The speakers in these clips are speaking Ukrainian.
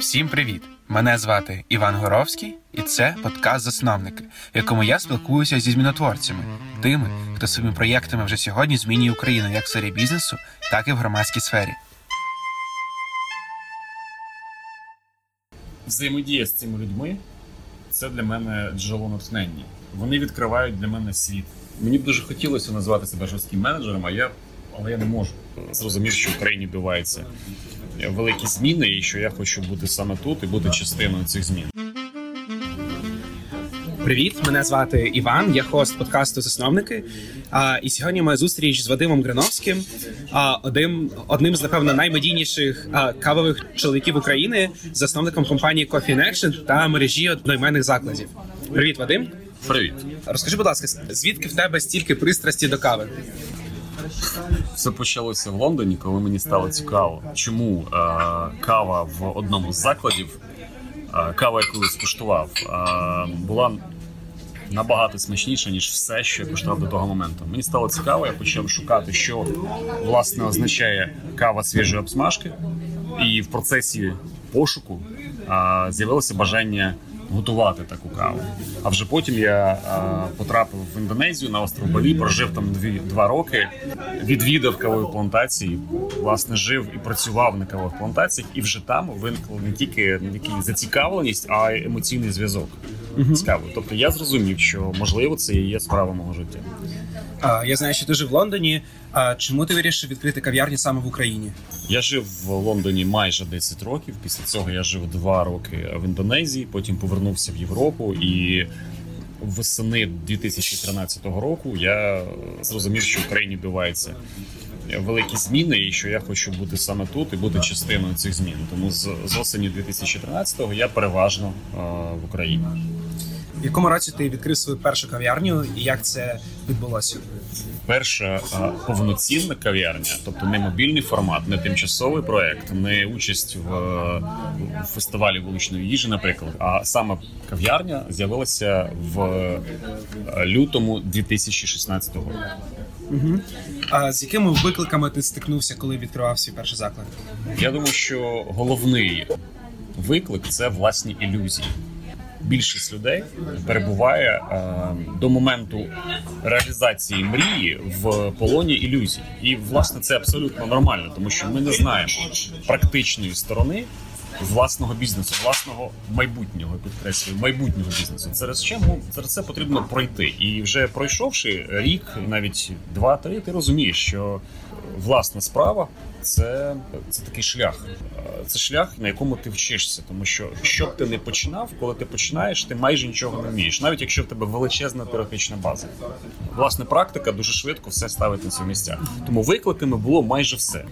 Всім привіт! Мене звати Іван Горовський, і це подкаст «Засновники», в якому я спілкуюся зі змінотворцями, тими, хто своїми проєктами вже сьогодні змінює Україну як в сфері бізнесу, так і в громадській сфері. Взаємодія з цими людьми – це для мене джерело натхнення. Вони відкривають для мене світ. Мені б дуже хотілося назвати себе жорстким менеджером, але я не можу. Зрозумів, що в Україні відбувається великі зміни, і що я хочу бути саме тут і бути частиною цих змін. Привіт, мене звати Іван, я хост подкасту «Засновники». І сьогодні моя зустріч з Вадимом Грановським, одним з, напевно, наймедійніших кавових чоловіків України, засновником компанії Coffee in Action та мережі одноіменних закладів. Привіт, Вадим. Привіт. Розкажи, будь ласка, звідки в тебе стільки пристрасті до кави? Все почалося в Лондоні, коли мені стало цікаво, чому кава в одному з закладів, кава, яку я скуштував, була набагато смачніша, ніж все, що я куштував до того моменту. Мені стало цікаво, я почав шукати, що, власне, означає кава свіжої обсмажки. І в процесі пошуку з'явилося бажання готувати таку каву. А вже потім я потрапив в Індонезію, на острів Балі, прожив там 2 роки, відвідав кавові плантації, власне, жив і працював на кавових плантаціях, і вже там виникла не тільки зацікавленість, а й емоційний зв'язок з кавою. Тобто я зрозумів, що, можливо, це і є справа мого життя. Я знаю, що ти жив в Лондоні. Чому ти вирішив відкрити кав'ярню саме в Україні? Я жив в Лондоні майже 10 років. Після цього я жив 2 роки в Індонезії, потім повернувся в Європу. І восени 2013 року я зрозумів, що в Україні відбуваються великі зміни, і що я хочу бути саме тут і бути частиною цих змін. Тому з осені 2013-го я переважно в Україні. В якому році ти відкрив свою першу кав'ярню і як це відбулося? Перша повноцінна кав'ярня, тобто не мобільний формат, не тимчасовий проект, не участь в фестивалі вуличної їжі, наприклад, а саме кав'ярня з'явилася в лютому 2016 року. Угу. А з якими викликами ти стикнувся, коли відкривав свій перший заклад? Я думаю, що головний виклик – це власні ілюзії. Більшість людей перебуває до моменту реалізації мрії в полоні ілюзій. І, власне, це абсолютно нормально, тому що ми не знаємо практичної сторони власного бізнесу, власного майбутнього, підкреслюю, майбутнього бізнесу. Через це потрібно пройти. І вже пройшовши рік, навіть 2-3, ти розумієш, що власна справа – це такий шлях. Це шлях, на якому ти вчишся, тому що, що б ти не починав, коли ти починаєш, ти майже нічого не вмієш, навіть якщо в тебе величезна теоретична база. Власне, практика дуже швидко все ставить на ці місця. Тому викликами було майже все.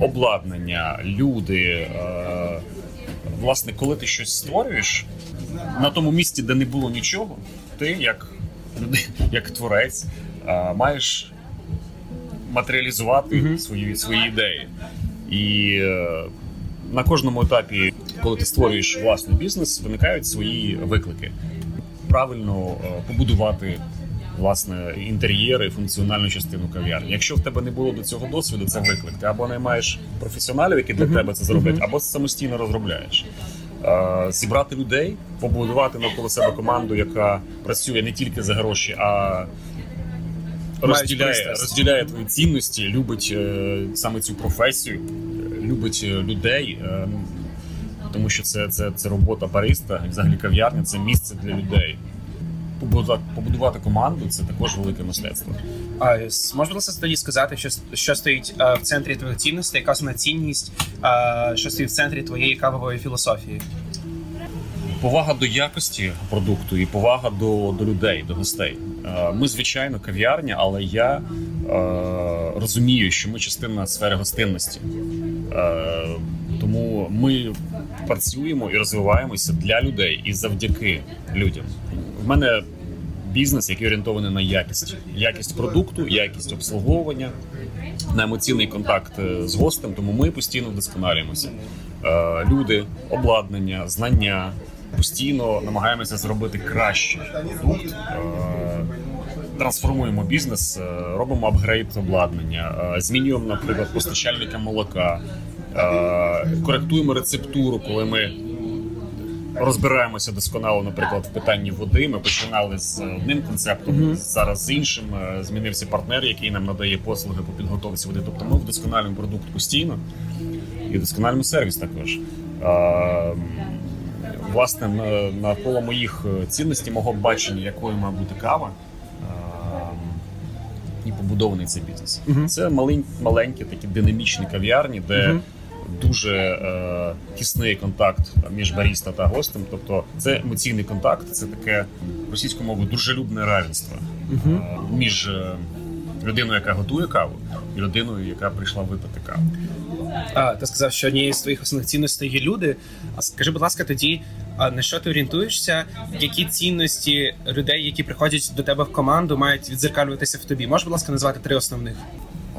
Обладнання, люди. Власне, коли ти щось створюєш, на тому місці, де не було нічого, ти, як творець, маєш матеріалізувати свої ідеї. І на кожному етапі, коли ти створюєш власний бізнес, виникають свої виклики. Правильно побудувати, власне, інтер'єри, функціональну частину кав'ярні. Якщо в тебе не було до цього досвіду, це виклик. Ти або наймаєш професіоналів, які для тебе це зроблять, або самостійно розробляєш. Зібрати людей, побудувати навколо себе команду, яка працює не тільки за гроші, а розділяє твої цінності, любить саме цю професію, любить людей, тому що це робота бариста, взагалі кав'ярня, це місце для людей. Побудувати команду – це також велике мистецтво. А можна тоді сказати, що стоїть в центрі твоїх цінностей, яка саме цінність, що стоїть в центрі твоєї кавової філософії? Повага до якості продукту і повага до людей, до гостей. Ми, звичайно, кав'ярня, але я розумію, що ми частина сфери гостинності. Тому ми працюємо і розвиваємося для людей і завдяки людям. В мене бізнес, який орієнтований на якість. Якість продукту, якість обслуговування, на емоційний контакт з гостем, тому ми постійно вдосконалюємося. Люди, обладнання, знання. Постійно намагаємося зробити кращий продукт. Трансформуємо бізнес, робимо апгрейд обладнання, змінюємо, наприклад, постачальника молока, коректуємо рецептуру, коли ми розбираємося досконало, наприклад, в питанні води. Ми починали з одним концептом, зараз з іншим. Змінився партнер, який нам надає послуги по підготовці води. Тобто ми вдосконалюємо продукт постійно і вдосконалюємо сервіс також. Власне, навколо моїх цінностей, мого бачення, якою має бути кава, і побудований цей бізнес. Це маленькі такі динамічні кав'ярні, де дуже тісний контакт між баріста та гостем. Тобто це емоційний контакт, це таке російською мовою дружелюбне равенство між людиною, яка готує каву, і людиною, яка прийшла випити каву. Ти сказав, що однією з твоїх основних цінностей є люди. А скажи, будь ласка, тоді, на що ти орієнтуєшся? Які цінності людей, які приходять до тебе в команду, мають відзеркалюватися в тобі? Можеш, будь ласка, назвати три основних?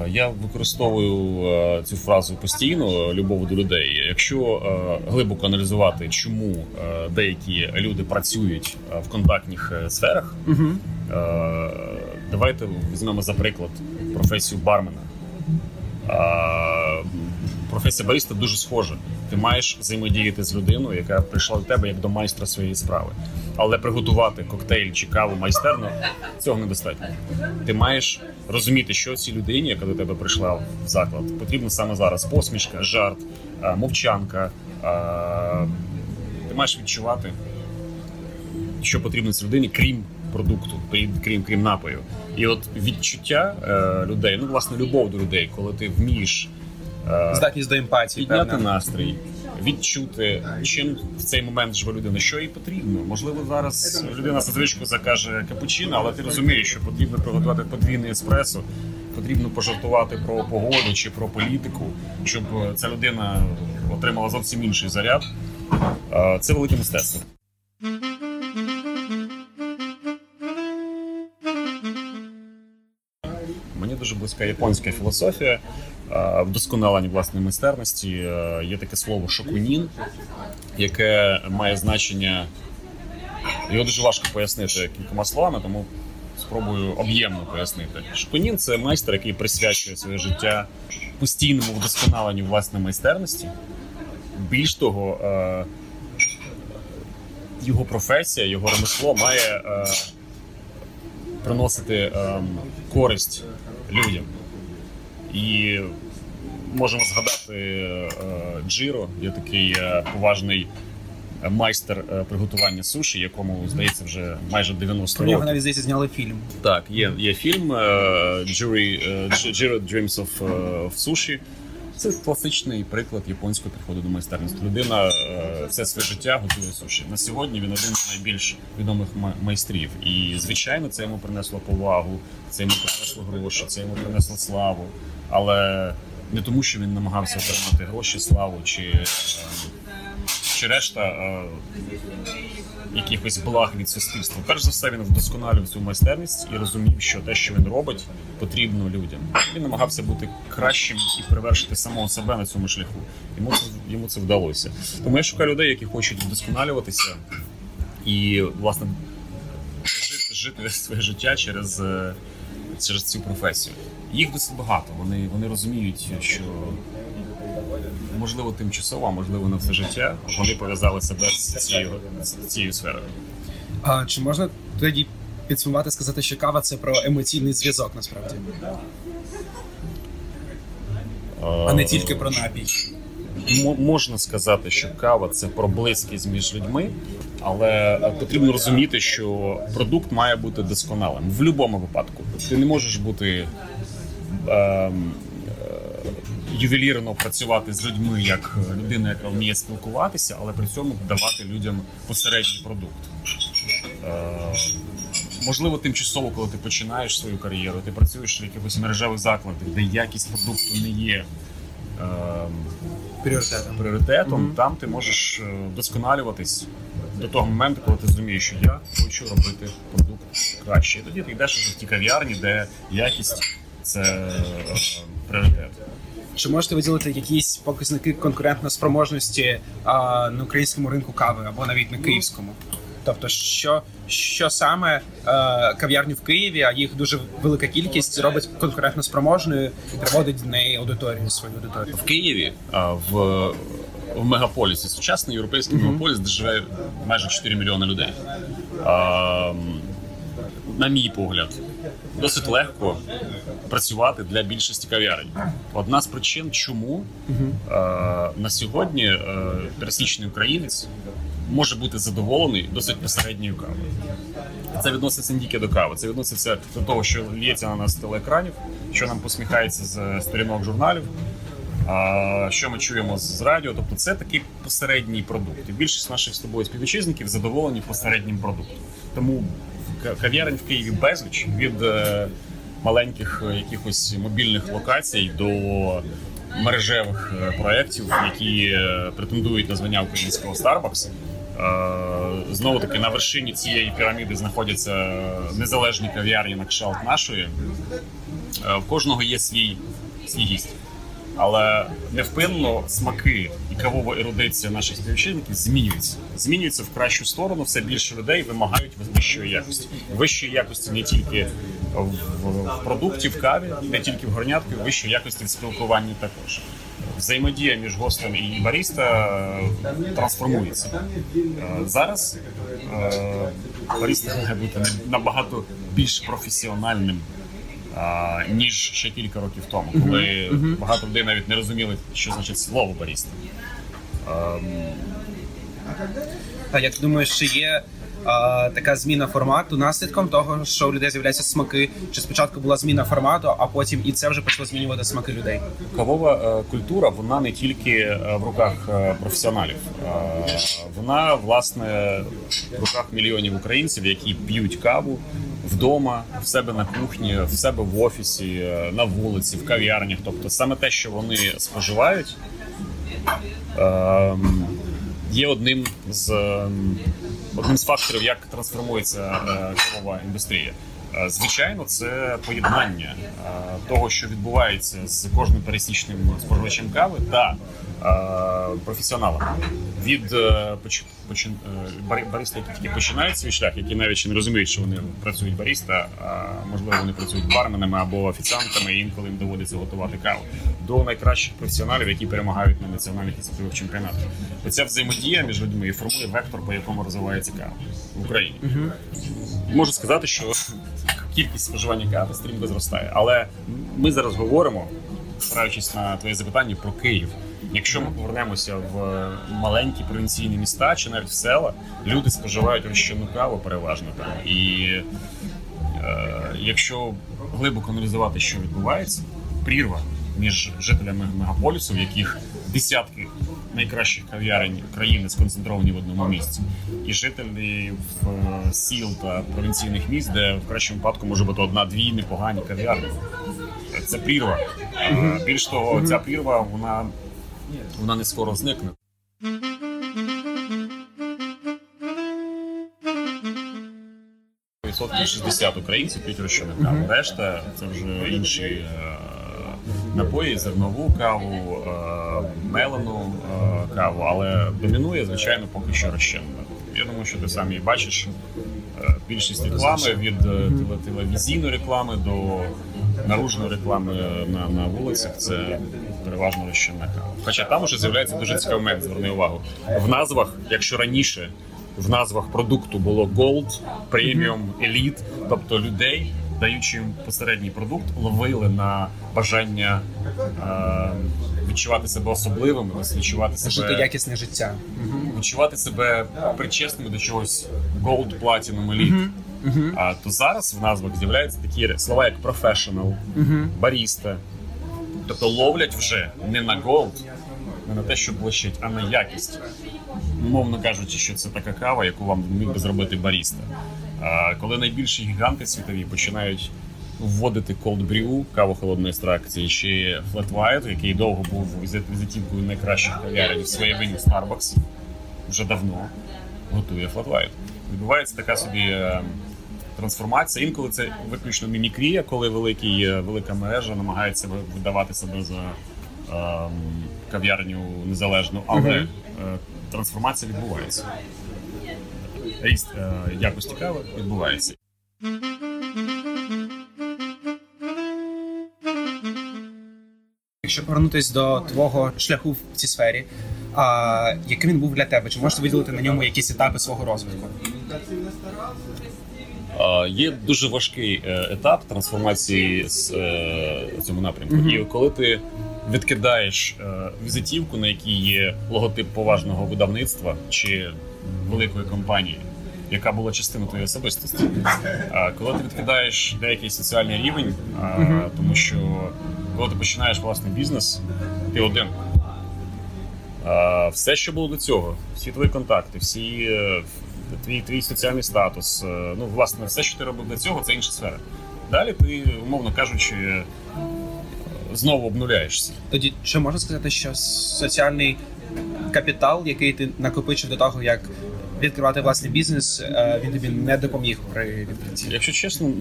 Я використовую цю фразу постійно – любов до людей. Якщо глибоко аналізувати, чому деякі люди працюють в контактних сферах, давайте візьмемо за приклад професію бармена. Професія бариста дуже схожа. Ти маєш взаємодіяти з людиною, яка прийшла до тебе як до майстра своєї справи. Але приготувати коктейль чи каву майстерно – цього недостатньо. Ти маєш розуміти, що цій людині, яка до тебе прийшла в заклад, потрібна саме зараз посмішка, жарт, мовчанка. Ти маєш відчувати, що потрібно цій людині, крім продукту, крім напою. І от відчуття людей, власне, любов до людей, коли ти вмієш здатність до емпатії, підняти настрій, відчути, чим в цей момент живе людина, що їй потрібно. Можливо, зараз людина за звичку закаже капучино, але ти розумієш, що потрібно приготувати подвійний еспресо, потрібно пожартувати про погоду чи про політику, щоб ця людина отримала зовсім інший заряд. Це велике мистецтво. Мені дуже близька японська філософія, вдосконалення власної майстерності. Є таке слово «шокунін», яке має значення, його дуже важко пояснити кількома словами, тому спробую об'ємно пояснити. Шокунін – це майстер, який присвячує своє життя постійному вдосконаленню власної майстерності. Більш того, його професія, його ремесло має приносити користь людям. І можемо згадати Джиро, є такий поважний майстер приготування суші, якому, здається, вже майже 90 років. Про нього навіть, здається, зняли фільм. Так, є фільм «Джиро Дрімс оф Суші». Це класичний приклад японського підходу до майстерності. Людина все своє життя готує суші. На сьогодні він один з найбільш відомих майстрів. І, звичайно, це йому принесло повагу, це йому принесло гроші, це йому принесло славу. Але не тому, що він намагався отримати гроші, славу чи решта якихось благ від суспільства. Перш за все, він вдосконалював цю майстерність і розумів, що те, що він робить, потрібно людям. Він намагався бути кращим і перевершити самого себе на цьому шляху. Йому це вдалося. Тому я шукаю людей, які хочуть вдосконалюватися і, власне, жити своє життя через цю професію. Їх досить багато. Вони розуміють, що, можливо, тимчасово, можливо, на все життя, вони пов'язали себе з цією сферою. А чи можна тоді підсумувати, сказати, що кава – це про емоційний зв'язок, насправді? А не тільки про напій? Можна сказати, що кава – це про близькість між людьми, але потрібно розуміти, що продукт має бути досконалим. В будь-якому випадку. Ти не можеш бути ювелірно працювати з людьми як людина, яка вміє спілкуватися, але при цьому давати людям посередній продукт. Можливо, тимчасово, коли ти починаєш свою кар'єру, ти працюєш в якихось мережевих закладах, де якість продукту не є пріоритетом, там ти можеш вдосконалюватись до того моменту, коли ти зрозумієш, що я хочу робити продукт краще. І тоді ти йдеш вже в ті кав'ярні, де якість – це пріоритет. Чи можете виділити якісь показники конкурентної спроможності на українському ринку кави або навіть на київському? Тобто, що саме кав'ярню в Києві, а їх дуже велика кількість, робить конкурентно спроможною і приводить до неї аудиторію, свою аудиторію. В Києві, в мегаполісі, сучасний європейський мегаполіс, де живе майже 4 мільйони людей. На мій погляд, досить легко працювати для більшості кав'ярень. Одна з причин, чому на сьогодні пересічний українець може бути задоволений досить посередньою кавою. Це відноситься не тільки до кави, це відноситься до того, що лється на нас з телеекранів, що нам посміхається з сторінок журналів, що ми чуємо з радіо. Тобто це такий посередній продукт. І більшість наших з тобою співвітчизників задоволені посереднім продуктом. Тому кав'ярень в Києві безліч, від маленьких якихось мобільних локацій до мережевих проєктів, які претендують на звання українського Starbucks. Знову-таки, на вершині цієї піраміди знаходяться незалежні кав'ярні на кшталт нашої. В кожного є свій гість. Але невпинно смаки і кавова ерудиція наших співвітчизників змінюються. Змінюються в кращу сторону, все більше людей вимагають вищої якості. Вищої якості не тільки в продукті, в каві, не тільки в горнятку, вищої якості в спілкуванні також. Взаємодія між гостем і баріста трансформується. Зараз баріста має бути набагато більш професіональним, ніж ще кілька років тому, коли багато людей навіть не розуміли, що значить слово баріста. А як думаєш, чи є така зміна формату наслідком того, що у людей з'являються смаки? Чи спочатку була зміна формату, а потім і це вже почало змінювати смаки людей? Кавова культура, вона не тільки в руках професіоналів. Вона, власне, в руках мільйонів українців, які п'ють каву вдома, в себе на кухні, в себе в офісі, на вулиці, в кав'ярнях. Тобто саме те, що вони споживають, є одним з факторів, як трансформується кавова індустрія. Звичайно, це поєднання того, що відбувається з кожним пересічним споживачем кави та професіоналами. Від бариста, які тільки починають свій шлях, які навіть ще не розуміють, що вони працюють бариста, можливо, вони працюють барменами або офіціантами, і інколи їм доводиться готувати каву, до найкращих професіоналів, які перемагають на національних ініціативах чемпіонатах. Оця взаємодія між людьми і формує вектор, по якому розвивається кава в Україні. Можу сказати, що кількість споживання кави стрімко зростає, але ми зараз говоримо, спираючись на твоє запитання, про Київ. Якщо ми повернемося в маленькі провінційні міста чи навіть в села, люди споживають розчинну каву переважно. І якщо глибоко аналізувати, що відбувається, прірва між жителями мегаполісу, в яких десятки найкращих кав'ярень країни сконцентровані в одному місці, і жителі сіл та провінційних міст, де в кращому випадку може бути одна-дві непогані кав'ярні. Це прірва. Більш того, ця прірва, вона не скоро зникне. Відсотків 60 українців п'ють розчинну каву. Решта – це вже інші напої, зернову каву, мелену каву, але домінує, звичайно, поки що розчинна. Я думаю, що ти сам її бачиш. Більшість реклами, від телевізійної реклами до наружної реклами на вулицях, це переважно розчинна кава. Хоча там уже з'являється дуже цікавий момент, зверни увагу. В назвах, якщо раніше в назвах продукту було Gold, Premium, Elite, тобто людей, даючи їм посередній продукт, ловили на бажання відчувати себе особливими, відчувати себе... Жити якісне життя. Відчувати себе причесними до чогось Gold, Platinum, Elite. А то зараз в назвах з'являються такі слова, як professional, баріста. Тобто ловлять вже не на Gold, не на те, що блищить, а на якість. Умовно кажучи, що це така кава, яку вам міг би зробити баріста. Коли найбільші гіганти світові починають вводити cold brew, каву холодної екстракції, чи flat white, який довго був візитівкою найкращих кав'ярень в своє меню Starbucks, вже давно готує flat white. Відбувається така собі трансформація. Інколи це виключно мімікрія, коли велика мережа намагається видавати себе за кав'ярню незалежну, але трансформація відбувається. тейст якості кави відбувається. Якщо повернутися до твого шляху в цій сфері, яким він був для тебе? Чи можете виділити на ньому якісь етапи свого розвитку? Є дуже важкий етап трансформації в цьому напрямку. Mm-hmm. І коли ти відкидаєш візитівку, на якій є логотип поважного видавництва чи великої компанії, яка була частиною твоєї особистості, коли ти відкидаєш деякий соціальний рівень, mm-hmm. тому що коли ти починаєш власний бізнес, ти один. Все, що було до цього, всі твої контакти, всі твій соціальний статус, ну, власне, все, що ти робив до цього, це інша сфера. Далі ти, умовно кажучи, знову обнуляєшся. Тоді, чи можна сказати, що соціальний капітал, який ти накопичив до того, як відкривати власний бізнес, він тобі не допоміг при відкритті? Якщо чесно,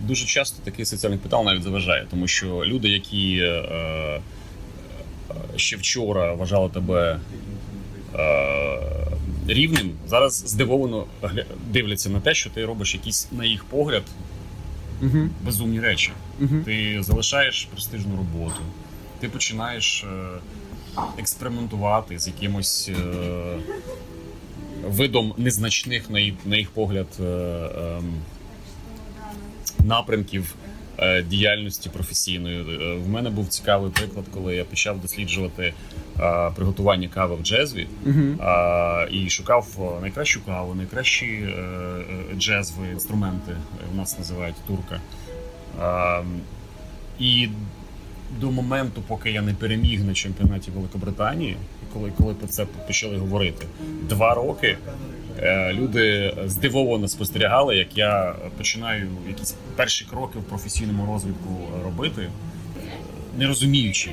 дуже часто такий соціальний капітал навіть заважає, тому що люди, які ще вчора вважали тебе рівним, зараз здивовано дивляться на те, що ти робиш якісь, на їх погляд, uh-huh. безумні речі. Uh-huh. Ти залишаєш престижну роботу, ти починаєш експериментувати з якимось видом незначних, на їх погляд, напрямків діяльності професійної. В мене був цікавий приклад, коли я почав досліджувати приготування кави в джезві, uh-huh. І шукав найкращу каву, найкращі джезви, інструменти, у нас називають турка. І до моменту, поки я не переміг на чемпіонаті Великобританії, коли про це почали говорити, 2 роки люди здивовано спостерігали, як я починаю якісь перші кроки в професійному розвитку робити, не розуміючи,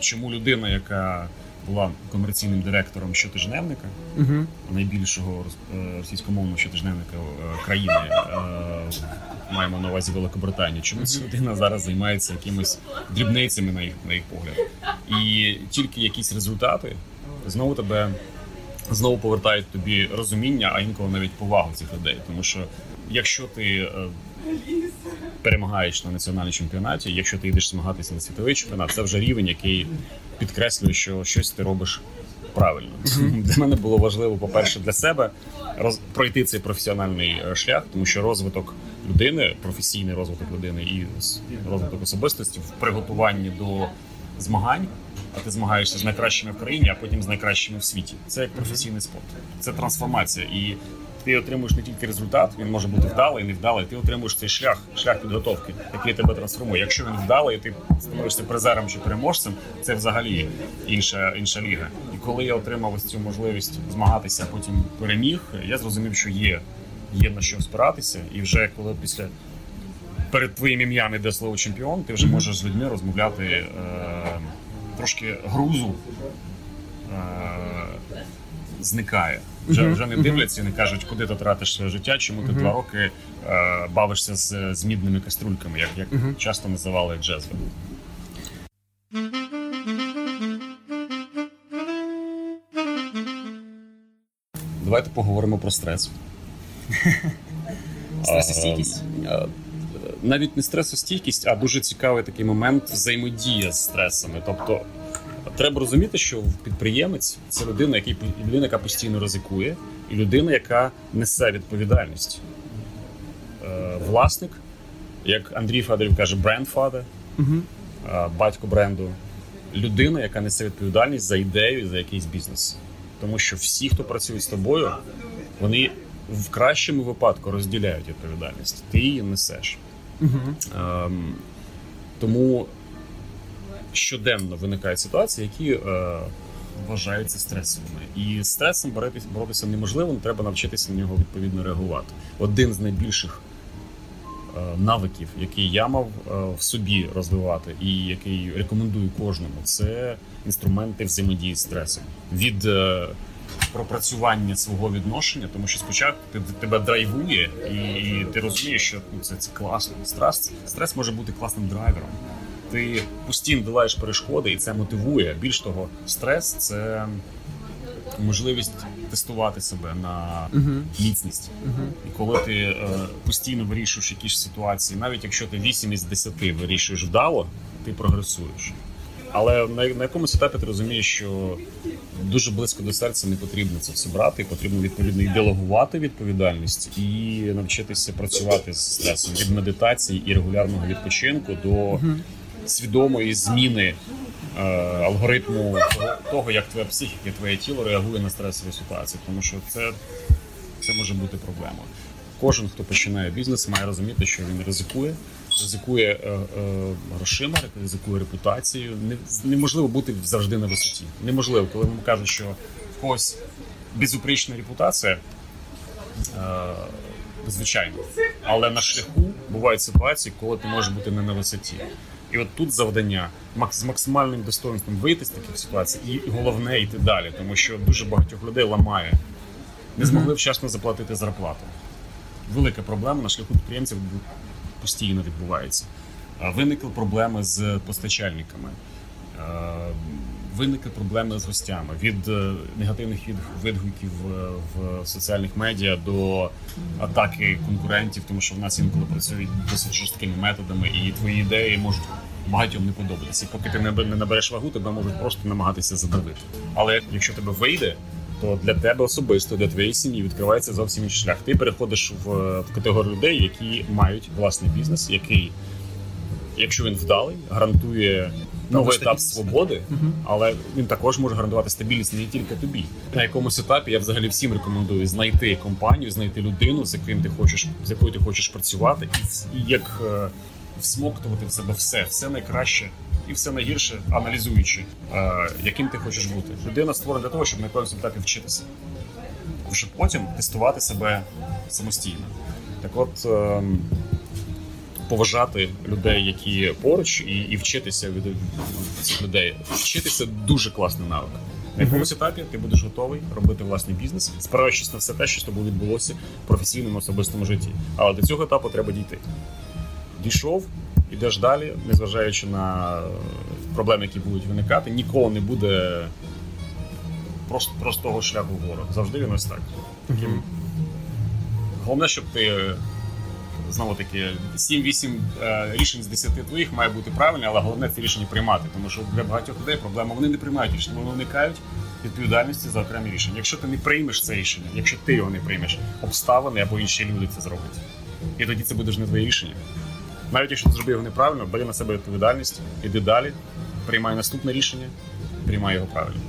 чому людина, яка була комерційним директором щотижневника, uh-huh. найбільшого російськомовного щотижневника країни, маємо на увазі Великобританію, чому ця людина зараз займається якимись дрібницями, на їх погляд. І тільки якісь результати знову повертають тобі розуміння, а інколи навіть повагу цих людей. Тому що якщо ти перемагаєш на національному чемпіонаті, якщо ти йдеш змагатися на світовий чемпіонат, це вже рівень, який підкреслює, що щось ти робиш правильно. Для мене було важливо, по-перше, для себе пройти цей професіональний шлях, тому що розвиток людини, професійний розвиток людини і розвиток особистості в приготуванні до змагань, а ти змагаєшся з найкращими в країні, а потім з найкращими в світі. Це як професійний спорт. Це трансформація. І ти отримуєш не тільки результат, він може бути вдалий, невдалий, ти отримуєш цей шлях підготовки, який тебе трансформує. Якщо він вдалий, і ти становишся призером чи переможцем, це взагалі інша ліга. І коли я отримав ось цю можливість змагатися, а потім переміг, я зрозумів, що є на що спиратися, і вже коли перед твоїм ім'ям іде слово чемпіон, ти вже можеш з людьми розмовляти трошки грузу зникає. Вже не дивляться і не кажуть, куди ти тратиш своє життя, чому ти 2 роки бавишся з мідними каструльками, як часто називали джезви. Давайте поговоримо про стрес. Стресостійкість? Навіть не стресостійкість, а дуже цікавий такий момент взаємодія з стресами. Тобто, треба розуміти, що підприємець – це людина, яка постійно ризикує, і людина, яка несе відповідальність. Власник, як Андрій Федорів каже, бренд-фадер, батько бренду, людина, яка несе відповідальність за ідею і за якийсь бізнес. Тому що всі, хто працює з тобою, вони в кращому випадку розділяють відповідальність. Ти її несеш. Тому щоденно виникають ситуації, які вважаються стресовими. І з стресом боротися неможливо, треба навчитися на нього відповідно реагувати. Один з найбільших навиків, який я мав в собі розвивати і який рекомендую кожному, це інструменти взаємодії з стресом. Від пропрацювання свого відношення, тому що спочатку тебе драйвує і ти розумієш, що це класно. Стрес може бути класним драйвером. Ти постійно долаєш перешкоди, і це мотивує. Більш того, стрес – це можливість тестувати себе на міцність. І коли ти постійно вирішуєш якісь ситуації, навіть якщо ти 8 із 10 вирішуєш вдало, ти прогресуєш. Але на якомусь етапі ти розумієш, що дуже близько до серця не потрібно це все брати, потрібно відповідно і делегувати відповідальність, і навчитися працювати з стресом від медитації і регулярного відпочинку до свідомої зміни алгоритму того, як твоя психіка, твоє тіло реагує на стресові ситуації, тому що це може бути проблема. Кожен, хто починає бізнес, має розуміти, що він ризикує грошима, ризикує репутацією. Неможливо бути завжди на висоті. Неможливо, коли вам кажуть, що в когось безупречна репутація, звичайно, але на шляху бувають ситуації, коли ти можеш бути не на висоті. І от тут завдання з максимальним достоинством вийти з таких ситуацій і головне йти далі, тому що дуже багатьох людей ламає. Не змогли вчасно заплатити зарплату. Велика проблема на шляху підприємців постійно відбувається. Виникли проблеми з постачальниками, виникли проблеми з гостями. Від негативних відгуків в соціальних медіа до атаки конкурентів, тому що в нас інколи працюють досить жорсткими методами, і твої ідеї можуть багатьом не подобатися. І поки ти не набереш вагу, тебе можуть просто намагатися задавити. Але якщо тебе вийде, то для тебе особисто, для твоєї сім'ї відкривається зовсім інший шлях. Ти переходиш в категорію людей, які мають власний бізнес, який, якщо він вдалий, гарантує новий етап свободи, але він також може гарантувати стабільність не тільки тобі. На якомусь етапі я взагалі всім рекомендую знайти компанію, знайти людину, з якою ти хочеш працювати, і як всмоктувати в себе все найкраще і все найгірше, аналізуючи, яким ти хочеш бути. Людина створена для того, щоб на якомусь етапі вчитися, щоб потім тестувати себе самостійно. Так от, поважати людей, які поруч, і вчитися від цих людей. Вчитися дуже класний навик. На якомусь етапі ти будеш готовий робити власний бізнес, спираючись на все те, що з тобою відбулося в професійному особистому житті. Але до цього етапу треба дійти. Дійшов, ідеш далі, незважаючи на проблеми, які будуть виникати, ніколи не буде простого шляху вгору. Завжди він ось так. Головне, щоб ти, знову таки, 7-8 рішень з 10 твоїх має бути правильне, але головне це рішення приймати, тому що для багатьох людей проблема, вони не приймають рішення, вони уникають відповідальності за окремі рішення. Якщо ти не приймеш це рішення, якщо ти його не приймеш, обставини або інші люди це зроблять. І тоді це буде ж не твоє рішення. Навіть якщо ти зробив його неправильно, бери на себе відповідальність, іди далі, приймай наступне рішення, приймай його правильно.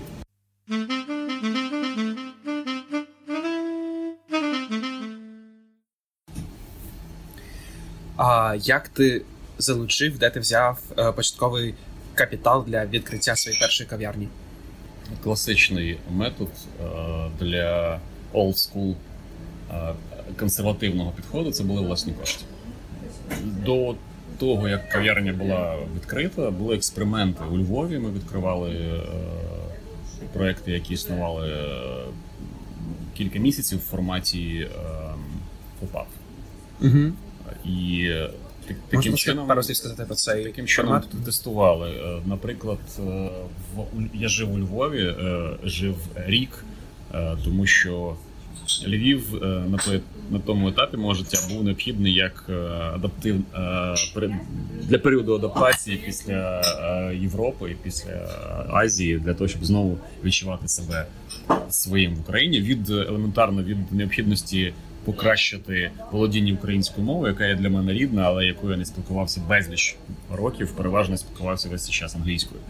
А як ти залучив, де ти взяв початковий капітал для відкриття своєї першої кав'ярні? Класичний метод для олдскул консервативного підходу – це були власні кошти. До того, як кав'ярня була відкрита, були експерименти у Львові. Ми відкривали проекти, які існували кілька місяців в форматі попап. І таким чином тестували. Наприклад, я жив у Львові, жив рік, тому що Львів на тому етапі мого життя був необхідний як для періоду адаптації після Європи і після Азії, для того, щоб знову відчувати себе своїм в Україні, елементарно від необхідності покращити володіння українською мовою, яка є для мене рідна, але якою я не спілкувався безліч років, переважно спілкувався весь цей час англійською.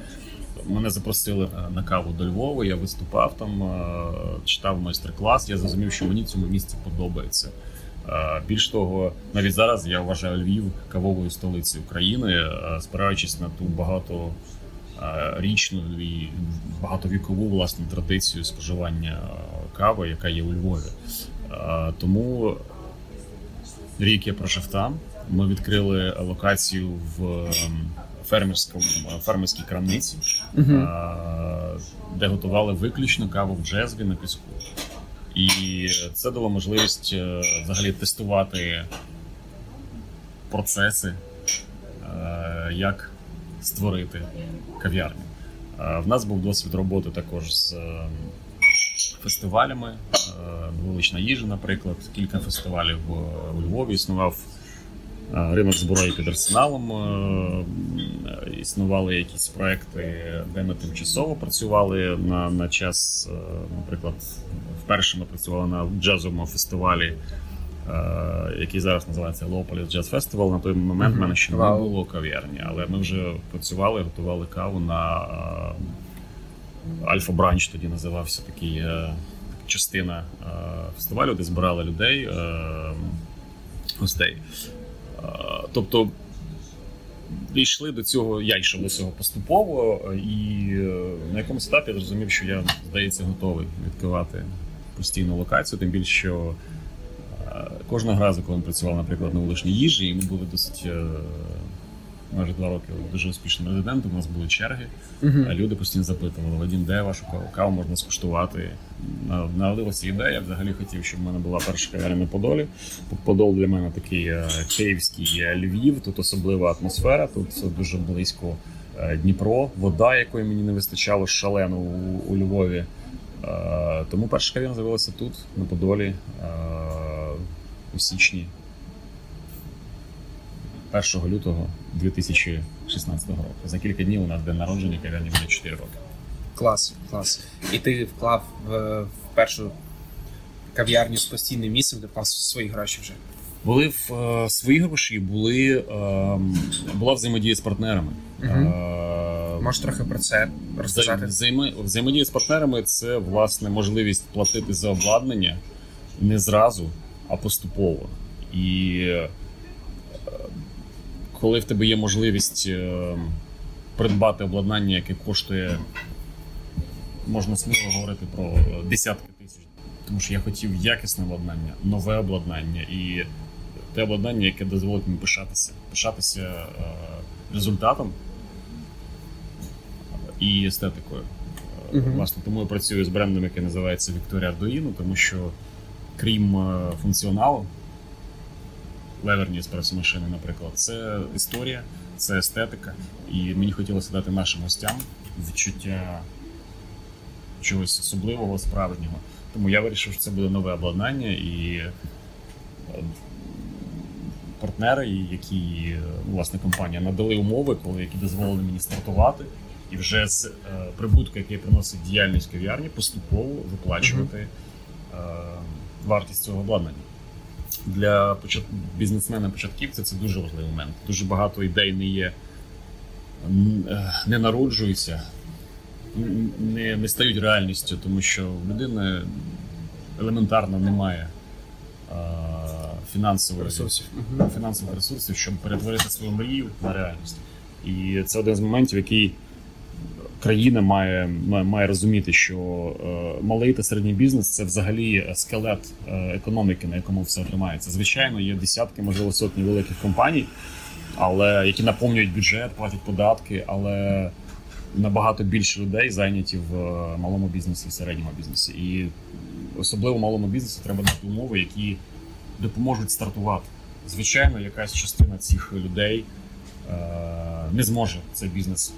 Мене запросили на каву до Львова, я виступав там, читав майстер-клас, я зрозумів, що мені цьому місці подобається. Більш того, навіть зараз я вважаю Львів кавовою столицею України, спираючись на ту багаторічну і багатовікову власну традицію споживання кави, яка є у Львові. Тому рік я прожив там, ми відкрили локацію в фермерській крамниці, де готували виключно каву в джезві на піску. І це дало можливість взагалі тестувати процеси, як створити кав'ярню. В нас був досвід роботи також з фестивалями. Вулична їжа, наприклад, кілька фестивалів у Львові. Існував ринок зброї під Арсеналом, існували якісь проекти, де ми тимчасово працювали на час, наприклад, вперше ми працювали на джазовому фестивалі, який зараз називається Lopolis Jazz Festival. На той момент в мене ще не було кав'ярні, але ми вже працювали, готували каву на Альфа-бранч, тоді називався такий частина фестивалю, де збирали людей, гостей. Тобто дійшли до цього, я йшов до цього поступово, і на якомусь етапі я зрозумів, що я, здається, готовий відкривати постійну локацію, тим більше, що кожного разу, коли ми працювали, наприклад, на вуличній їжі, і ми були досить, майже 2 роки, дуже успішним резидентом, у нас були черги, а люди постійно запитували: Вадим, де вашу каву можна скуштувати? Народилася ідея, я взагалі хотів, щоб в мене була перша кав'ярня на Подолі. Подол для мене такий київський Львів, тут особлива атмосфера, тут дуже близько Дніпро, вода, якої мені не вистачало шалено у Львові. Тому перша кав'ярня з'явилася тут, на Подолі, у січні. 1 лютого 2016 року. За кілька днів у нас день народження, кав'ярні буде 4 роки. Клас, клас. І ти вклав в першу кав'ярню з постійним місцем, де вклав свої гроші вже? Були свої гроші, була взаємодія з партнерами. Можеш трохи про це розказати? Взаємодія з партнерами – це, власне, можливість платити за обладнання не зразу, а поступово. І коли в тебе є можливість придбати обладнання, яке коштує, можна сміло говорити про десятки тисяч, тому що я хотів якісне обладнання, нове обладнання і те обладнання, яке дозволить мені пишатися результатом і естетикою. Власне, тому я працюю з брендом, який називається Victoria Arduino, тому що крім функціоналу, леверні еспресо-машини, наприклад, це історія, це естетика, і мені хотілося дати нашим гостям відчуття чогось особливого, справжнього. Тому я вирішив, що це буде нове обладнання, і партнери, які, власне, компанія, надали умови, які дозволили мені стартувати, і вже з прибутку, який приносить діяльність кав'ярні, поступово виплачувати вартість цього обладнання. Для бізнесмена-початківця це дуже важливий момент. Дуже багато ідей не народжуються, не стають реальністю, тому що в людини елементарно немає фінансових ресурсів, щоб перетворити свою мрію на реальність. І це один з моментів, який країна має розуміти, що малий та середній бізнес – це взагалі скелет економіки, на якому все тримається. Звичайно, є десятки, можливо, сотні великих компаній, але які наповнюють бюджет, платять податки, але набагато більше людей зайняті в малому бізнесі і середньому бізнесі. І особливо малому бізнесу треба дати умови, які допоможуть стартувати. Звичайно, якась частина цих людей не зможе цей бізнес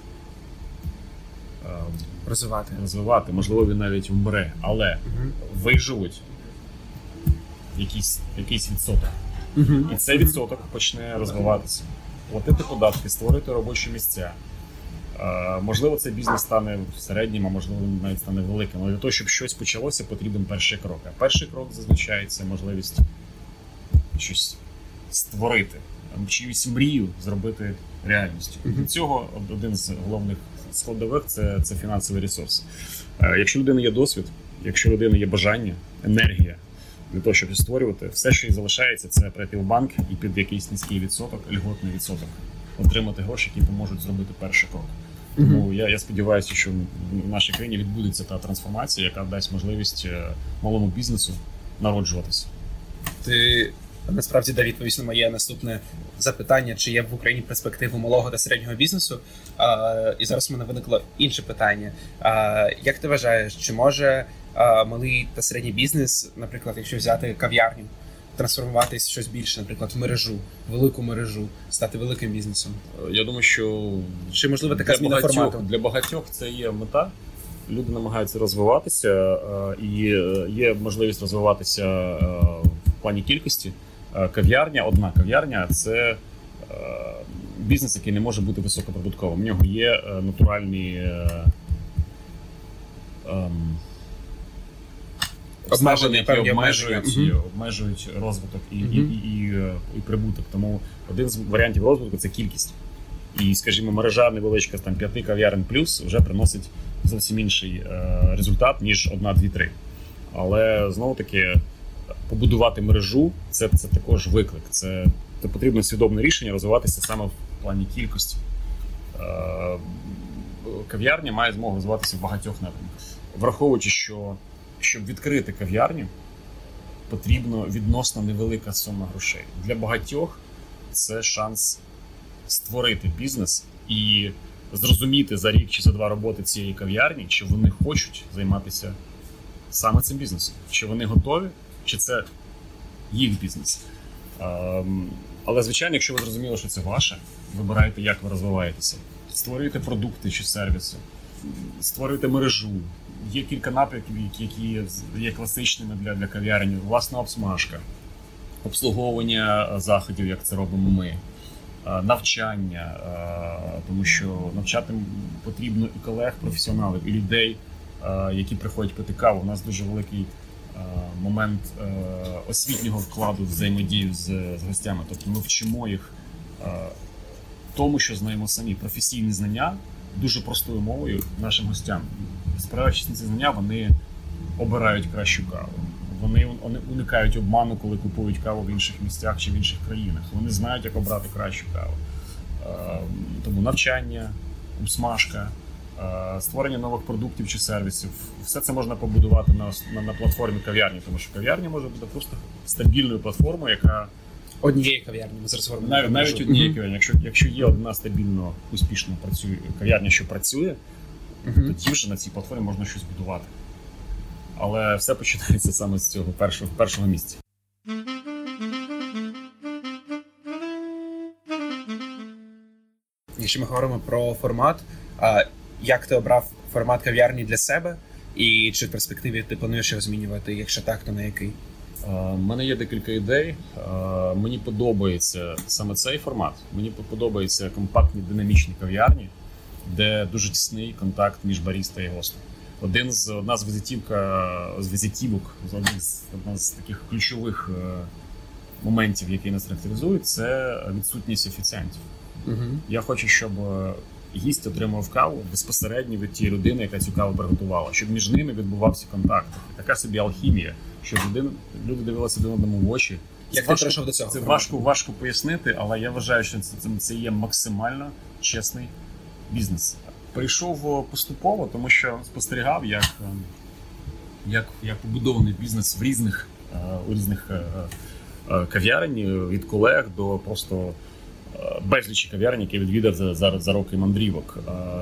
розвивати. Можливо, він навіть вмре, але виживуть якийсь відсоток. І цей відсоток почне розвиватися. Платити податки, створити робочі місця. Можливо, цей бізнес стане середнім, а можливо, навіть стане великим. Але для того, щоб щось почалося, потрібен перший крок. А перший крок, зазвичай, це можливість щось створити. Чиюсь мрію зробити реальністю. Для цього один з головних складових – це фінансові ресурси. Якщо у людини є досвід, якщо у людини є бажання, енергія для того, щоб створювати, все, що їй залишається, це прийти в банк і під якийсь низький відсоток, льготний відсоток, отримати гроші, які поможуть зробити перший крок. Тому я сподіваюся, що в нашій країні відбудеться та трансформація, яка дасть можливість малому бізнесу народжуватися. Ти насправді дав відповідь на моє наступне запитання, чи є в Україні перспектива малого та середнього бізнесу. І зараз в мене виникло інше питання. Як ти вважаєш, чи може малий та середній бізнес, наприклад, якщо взяти кав'ярню, трансформуватися в щось більше, наприклад, в мережу, велику мережу, стати великим бізнесом? Я думаю, що чи можливо така зміна формату? Для багатьох це є мета. люди намагаються розвиватися, і є можливість розвиватися в плані кількості. Кав'ярня, одна кав'ярня – це бізнес, який не може бути високоприбутковим. В нього є натуральні обмеження, які обмежують розвиток і прибуток. Тому один з варіантів розвитку – це кількість. І, скажімо, мережа невеличка там 5 кав'ярень плюс вже приносить зовсім інший результат, ніж 1, 2, 3. Але, знову-таки, побудувати мережу – це також виклик. Це потрібно свідоме рішення розвиватися саме в плані кількості. Кав'ярня має змогу розвиватися в багатьох напрямках. Враховуючи, що щоб відкрити кав'ярню, потрібно відносно невелика сума грошей. Для багатьох це шанс створити бізнес і зрозуміти за рік чи за 2 роботи цієї кав'ярні, чи вони хочуть займатися саме цим бізнесом, чи вони готові, чи це їх бізнес. Але, звичайно, якщо ви зрозуміли, що це ваше, вибирайте, як ви розвиваєтеся. Створюйте продукти чи сервіси, створюйте мережу. Є кілька напрямків, які є класичними для кав'ярень. Власна обсмажка, обслуговування заходів, як це робимо ми, навчання, тому що навчати потрібно і колег, професіоналів, і людей, які приходять пити каву. У нас дуже великий момент освітнього вкладу взаємодії з гостями. Тобто ми вчимо їх тому, що знаємо самі. Професійні знання дуже простою мовою нашим гостям. Спираючись на ці знання, вони обирають кращу каву. Вони уникають обману, коли купують каву в інших місцях чи в інших країнах. Вони знають, як обрати кращу каву. Тому навчання, обсмажка, створення нових продуктів чи сервісів. Все це можна побудувати на платформі кав'ярні, тому що кав'ярня може бути просто стабільною платформою, яка... Однієї кав'ярні ми зараз формуємо. Навіть однієї кав'ярні. Якщо є одна стабільно, успішно працює кав'ярня, що працює, тоді вже на цій платформі можна щось будувати. Але все починається саме з цього першого місця. Якщо ми говоримо про формат, як ти обрав формат кав'ярні для себе? І чи в перспективі ти плануєш його змінювати? Якщо так, то на який? У мене є декілька ідей. Мені подобається саме цей формат. Мені подобаються компактні, динамічні кав'ярні, де дуже тісний контакт між баріста і гостем. Одна з таких ключових моментів, які нас характеризують, це відсутність офіціантів. Я хочу, щоб гість отримав каву безпосередньо від тієї людини, яка цю каву приготувала, щоб між ними відбувався контакт. Така собі алхімія, щоб люди дивилися один одному в очі. Як ти прийшов до цього? Це важко пояснити, але я вважаю, що це є максимально чесний бізнес. Прийшов поступово, тому що спостерігав, як побудований бізнес у різних кав'ярень, від колег до просто безлічі кав'ярень, які відвідав за роки мандрівок.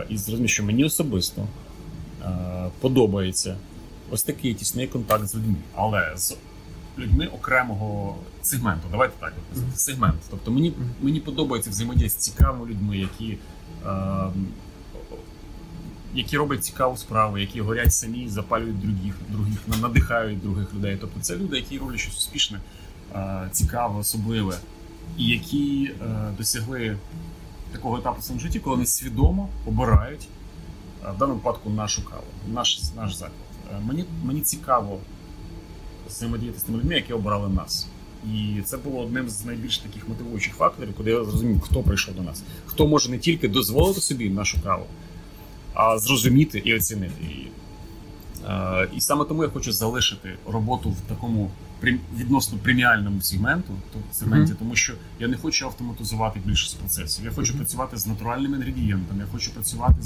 І зрозумів, що мені особисто подобається ось такий тісний контакт з людьми, але з людьми окремого сегменту. Давайте так, сегмент. Тобто мені подобається взаємодія з цікавими людьми, які роблять цікаву справу, які горять самі, запалюють других, надихають других людей. Тобто це люди, які роблять щось успішне, цікаве, особливе, і які досягли такого етапу в своєму житті, коли вони свідомо обирають, в даному випадку, нашу каву, наш заклад. Мені цікаво взаємодіяти з тими людьми, які обрали нас. І це було одним з найбільш таких мотивуючих факторів, коли я зрозумів, хто прийшов до нас, хто може не тільки дозволити собі нашу каву, а зрозуміти і оцінити її. І саме тому я хочу залишити роботу в такому відносно преміальному сегменті, тому що я не хочу автоматизувати більшість процесів. Я хочу працювати з натуральним інгредієнтом, я хочу працювати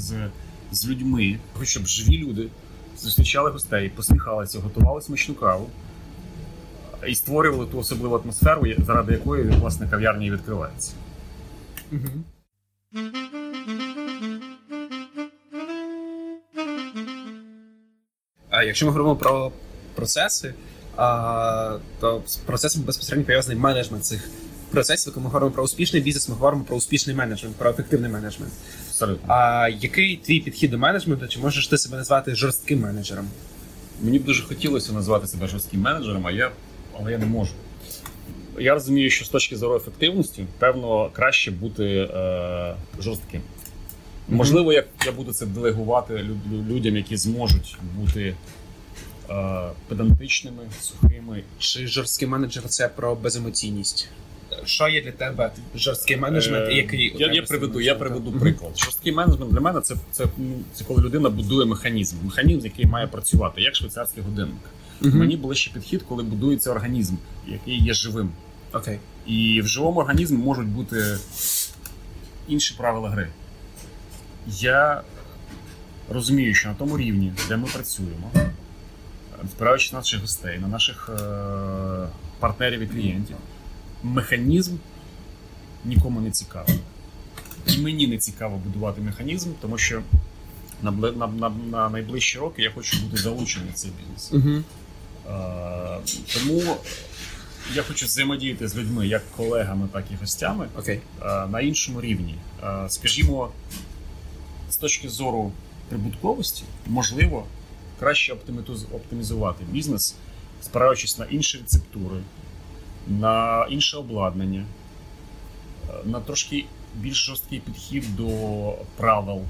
з людьми. Я хочу, щоб живі люди зустрічали гостей, посміхалися, готували смачну каву і створювали ту особливу атмосферу, заради якої, власне, кав'ярня і відкривається. Якщо ми говоримо про процеси, то з процесом безпосередньо пов'язаний менеджмент цих процесів, коли ми говоримо про успішний бізнес, ми говоримо про успішний менеджмент, про ефективний менеджмент. Абсолютно. А який твій підхід до менеджменту? Чи можеш ти себе назвати жорстким менеджером? Мені б дуже хотілося назвати себе жорстким менеджером, але я не можу. Я розумію, що з точки зору ефективності, певно, краще бути жорстким. Можливо, я буду це делегувати людям, які зможуть бути педантичними, сухими. Чи жорсткий менеджер – це про беземоційність? Що є для тебе жорсткий менеджмент і який? Я приведу приклад. Жорсткий менеджмент для мене це коли людина будує механізм, який має працювати, як швейцарський годинник. Мені ближче підхід, коли будується організм, який є живим. Okay. І в живому організмі можуть бути інші правила гри. Я розумію, що на тому рівні, де ми працюємо, спираючись на наших гостей, на наших партнерів і клієнтів, механізм нікому не цікавий. І мені не цікаво будувати механізм, тому що на найближчі роки я хочу бути залучений в цей бізнес. Тому я хочу взаємодіяти з людьми, як колегами, так і гостями, на іншому рівні. Скажімо, з точки зору прибутковості, можливо, краще оптимізувати бізнес, спираючись на інші рецептури, на інше обладнання, на трошки більш жорсткий підхід до правил,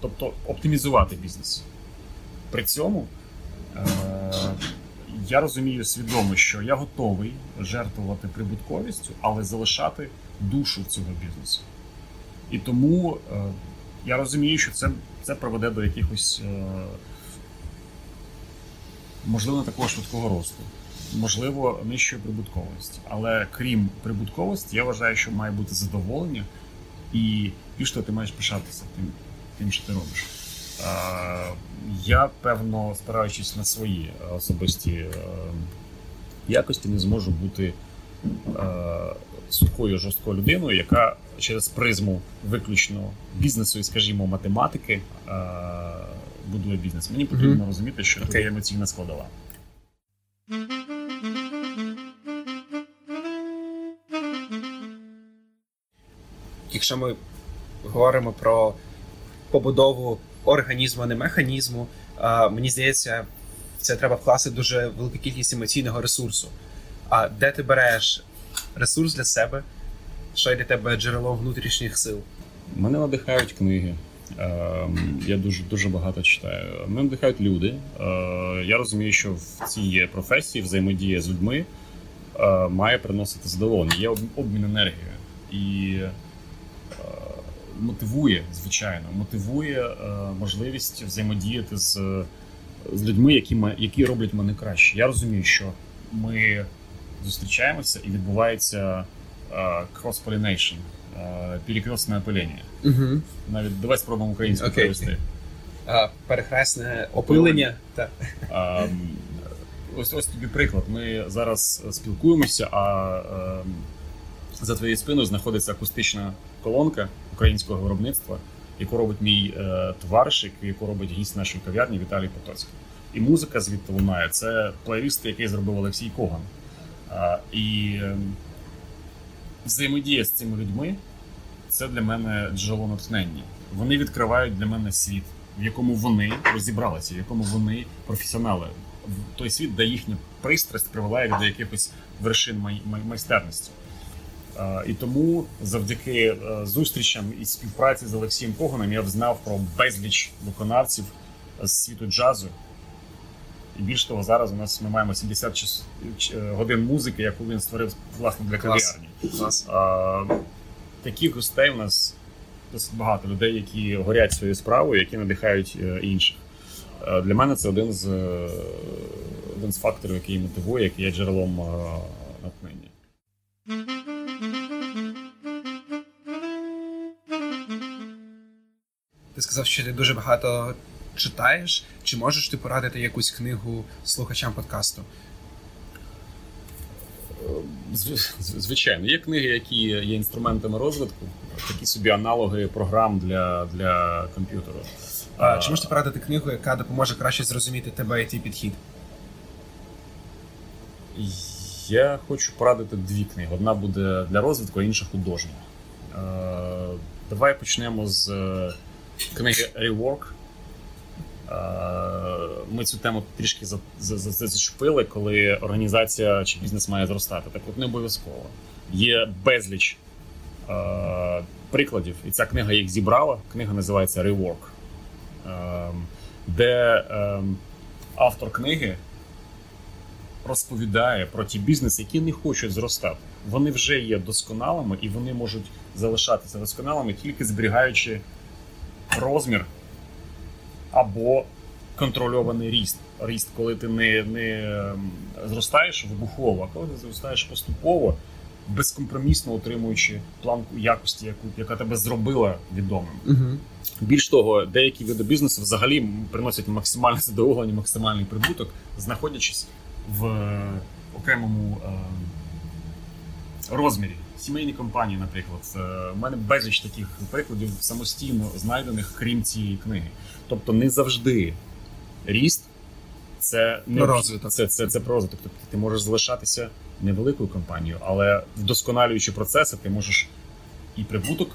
тобто оптимізувати бізнес. При цьому я розумію свідомо, що я готовий жертвувати прибутковістю, але залишати душу цього бізнесу. І тому я розумію, що це приведе до якихось, можливо, не такого швидкого росту, можливо, нижчої прибутковості. Але крім прибутковості, я вважаю, що має бути задоволення і що ти маєш пишатися тим, що ти робиш. Я, певно, спираючись на свої особисті якості, не зможу бути сухою, жорсткою людиною, яка через призму виключно бізнесу і, скажімо, математики будує бізнес. Мені потрібно розуміти, що це емоційна складова. Якщо ми говоримо про побудову організму, а не механізму, мені здається, це треба вкласти дуже велику кількість емоційного ресурсу. А де ти береш ресурс для себе? Що є для тебе джерело внутрішніх сил? Мене надихають книги. Я дуже багато читаю. Мене надихають люди. Я розумію, що в цій професії взаємодія з людьми має приносити задоволення. Є обмін енергією. І мотивує, звичайно, можливість взаємодіяти з людьми, які роблять мене краще. Я розумію, що ми зустрічаємося і відбувається cross-pollination, перекрестне опилення. Навіть давай спробуємо українською перевести. Перехресне опилення. Ось тобі приклад. Ми зараз спілкуємося, а за твоєю спиною знаходиться акустична колонка українського виробництва, яку робить мій товариш, яку робить гість нашої кав'ярні Віталій Потоцький. І музика звідти лунає. Це плейліст, який зробив Олексій Коган. І взаємодія з цими людьми – це для мене джерело натхнення. Вони відкривають для мене світ, в якому вони розібралися, в якому вони професіонали. Той світ, де їхня пристрасть привела їх до якихось вершин майстерності. І тому завдяки зустрічам і співпраці з Олексієм Коганом я знав про безліч виконавців з світу джазу. І більш того, зараз у нас ми маємо 70 годин музики, яку він створив, власне, для кав'ярні. Таких гостей у нас досить багато людей, які горять своєю справою, які надихають інших. Для мене це один з факторів, який мотивує, який є джерелом натхнення. Ти сказав, що ти дуже багато читаєш. Чи можеш ти порадити якусь книгу слухачам подкасту? Звичайно. Є книги, які є інструментами розвитку, такі собі аналоги програм для комп'ютера. Чи можеш ти порадити книгу, яка допоможе краще зрозуміти тебе і твій підхід? Я хочу порадити дві книги. Одна буде для розвитку, а інша художня. Давай почнемо з книги Rework. Ми цю тему трішки зачепили, коли організація чи бізнес має зростати. Так от не обов'язково. Є безліч прикладів, і ця книга їх зібрала. Книга називається Rework, де автор книги розповідає про ті бізнеси, які не хочуть зростати. Вони вже є досконалими, і вони можуть залишатися досконалими, тільки зберігаючи розмір або контрольований ріст. Ріст, коли ти не зростаєш вибухово, а коли ти зростаєш поступово, безкомпромісно отримуючи планку якості, яка тебе зробила відомим. Угу. Більш того, деякі види бізнесу взагалі приносять максимальне задоволення, максимальний прибуток, знаходячись в окремому розмірі. Сімейні компанії, наприклад. У мене безліч таких прикладів самостійно знайдених, крім цієї книги. Тобто не завжди ріст – це не розвиток. Це про розвиток. Тобто ти можеш залишатися невеликою компанією, але вдосконалюючи процеси, ти можеш і прибуток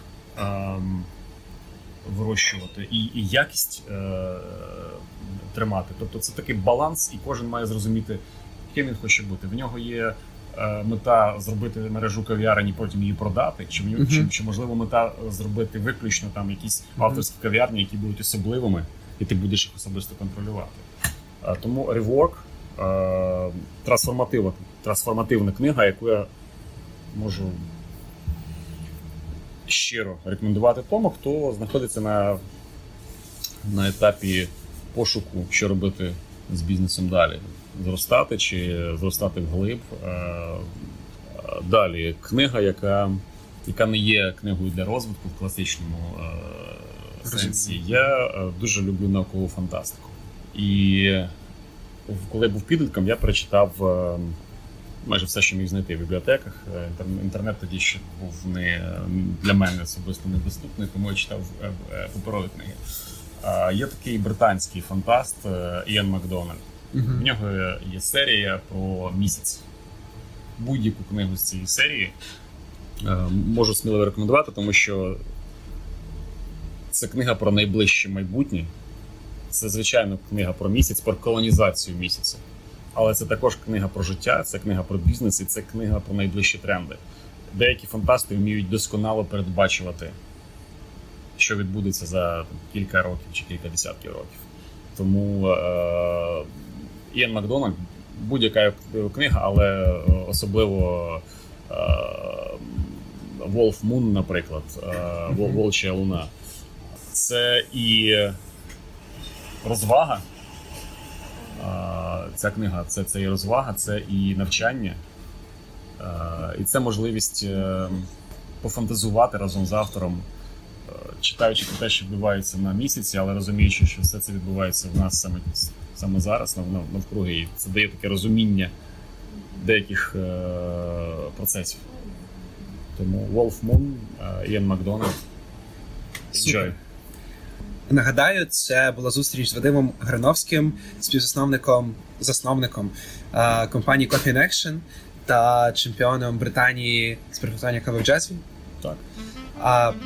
вирощувати, і якість тримати. Тобто це такий баланс, і кожен має зрозуміти, ким він хоче бути. В нього є мета зробити мережу кав'ярень і потім її продати, чи можливо мета зробити виключно там якісь авторські кав'ярні, які будуть особливими, і ти будеш їх особисто контролювати. Тому Rework – трансформативна книга, яку я можу щиро рекомендувати тому, хто знаходиться на етапі пошуку, що робити з бізнесом далі. Зростати чи зростати вглиб. Далі книга, яка не є книгою для розвитку в класичному сенсі. Я дуже люблю наукову фантастику. І коли я був підлітком, я перечитав майже все, що міг знайти в бібліотеках. Інтернет тоді ще був для мене особисто недоступний, тому я читав паперові книги. Є такий британський фантаст Іан Макдональд. У нього є серія про місяць. Будь-яку книгу з цієї серії можу сміливо рекомендувати, тому що це книга про найближче майбутнє. Це, звичайно, книга про місяць, про колонізацію місяця. Але це також книга про життя, це книга про бізнес і це книга про найближчі тренди. Деякі фантасти вміють досконало передбачувати, що відбудеться за кілька років чи кілька десятків років. Тому Іан Макдональд, будь-яка книга, але особливо Wolf Moon, наприклад, Волча луна. Це і розвага. Ця книга – це і розвага, це і навчання. І це можливість пофантазувати разом з автором, читаючи про те, що відбувається на місяці, але розуміючи, що все це відбувається в нас саме зараз, навкруги, і це дає таке розуміння деяких процесів. Тому Wolf Moon, Іан Макдональд. Enjoy. Нагадаю, це була зустріч з Вадимом Грановським, засновником компанії Coffee in Action та чемпіоном Британії з приготування кави в джезві. Так.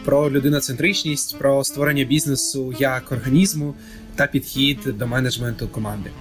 Про людиноцентричність, про створення бізнесу як організму та підхід до менеджменту команди.